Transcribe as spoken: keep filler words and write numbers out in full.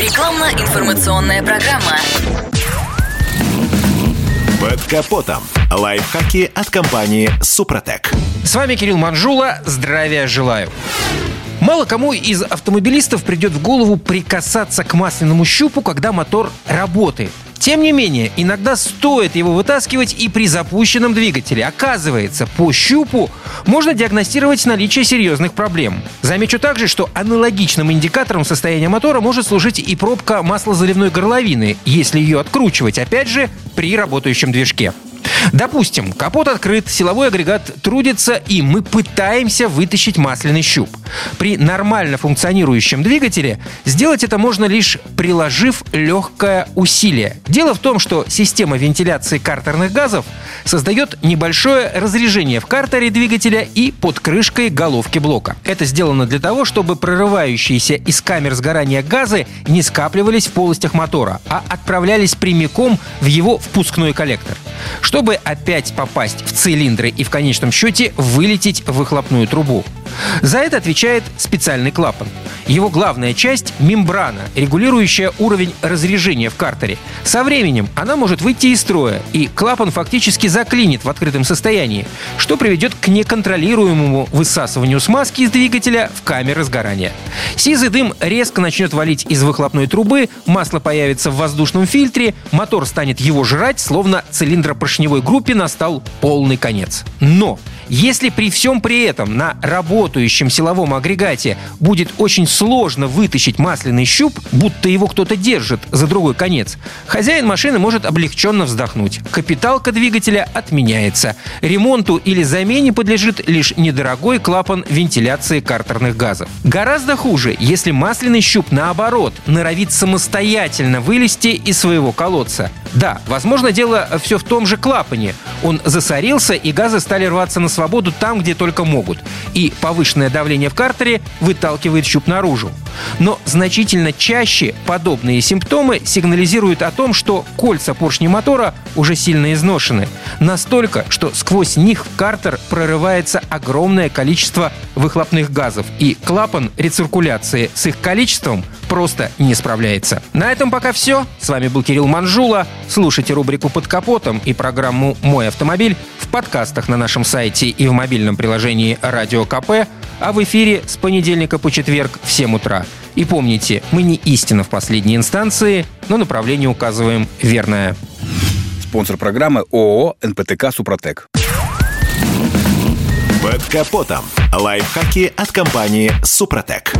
Рекламно-информационная программа. Под капотом. Лайфхаки от компании «Супротек». С вами Кирилл Манжула. Здравия желаю. Мало кому из автомобилистов придет в голову прикасаться к масляному щупу, когда мотор работает. Тем не менее, иногда стоит его вытаскивать и при запущенном двигателе. Оказывается, по щупу можно диагностировать наличие серьезных проблем. Замечу также, что аналогичным индикатором состояния мотора может служить и пробка маслозаливной горловины, если ее откручивать, опять же, при работающем движке. Допустим, капот открыт, силовой агрегат трудится, и мы пытаемся вытащить масляный щуп. При нормально функционирующем двигателе сделать это можно лишь приложив легкое усилие. Дело в том, что система вентиляции картерных газов создает небольшое разрежение в картере двигателя и под крышкой головки блока. Это сделано для того, чтобы прорывающиеся из камер сгорания газы не скапливались в полостях мотора, а отправлялись прямиком в его впускной коллектор. Чтобы опять попасть в цилиндры и в конечном счете вылететь в выхлопную трубу. За это отвечает специальный клапан. Его главная часть — мембрана, регулирующая уровень разрежения в картере. Со временем она может выйти из строя, и клапан фактически заклинит в открытом состоянии, что приведет к неконтролируемому высасыванию смазки из двигателя в камеры сгорания. Сизый дым резко начнет валить из выхлопной трубы, масло появится в воздушном фильтре, мотор станет его жрать, словно цилиндропоршневой группе настал полный конец. Но если при всем при этом на работающем силовом агрегате будет очень сложно вытащить масляный щуп, будто его кто-то держит за другой конец, хозяин машины может облегченно вздохнуть. Капиталка двигателя отменяется. Ремонту или замене подлежит лишь недорогой клапан вентиляции картерных газов. Гораздо хуже, если масляный щуп, наоборот, норовит самостоятельно вылезти из своего колодца. Да, возможно, дело все в том же клапане. Он засорился, и газы стали рваться на свободу там, где только могут. И повышенное давление в картере выталкивает щуп наружу. Но значительно чаще подобные симптомы сигнализируют о том, что кольца поршней мотора уже сильно изношены. Настолько, что сквозь них в картер прорывается огромное количество выхлопных газов, и клапан рециркуляции с их количеством просто не справляется. На этом пока все. С вами был Кирилл Манжула. Слушайте рубрику «Под капотом» и программу «Мой автомобиль» в подкастах на нашем сайте и в мобильном приложении «Радио КП», а в эфире с понедельника по четверг в семь утра. И помните, мы не истина в последней инстанции, но направление указываем верное. Спонсор программы ООО «эн пэ тэ ка Супротек». «Под капотом» – лайфхаки от компании «Супротек».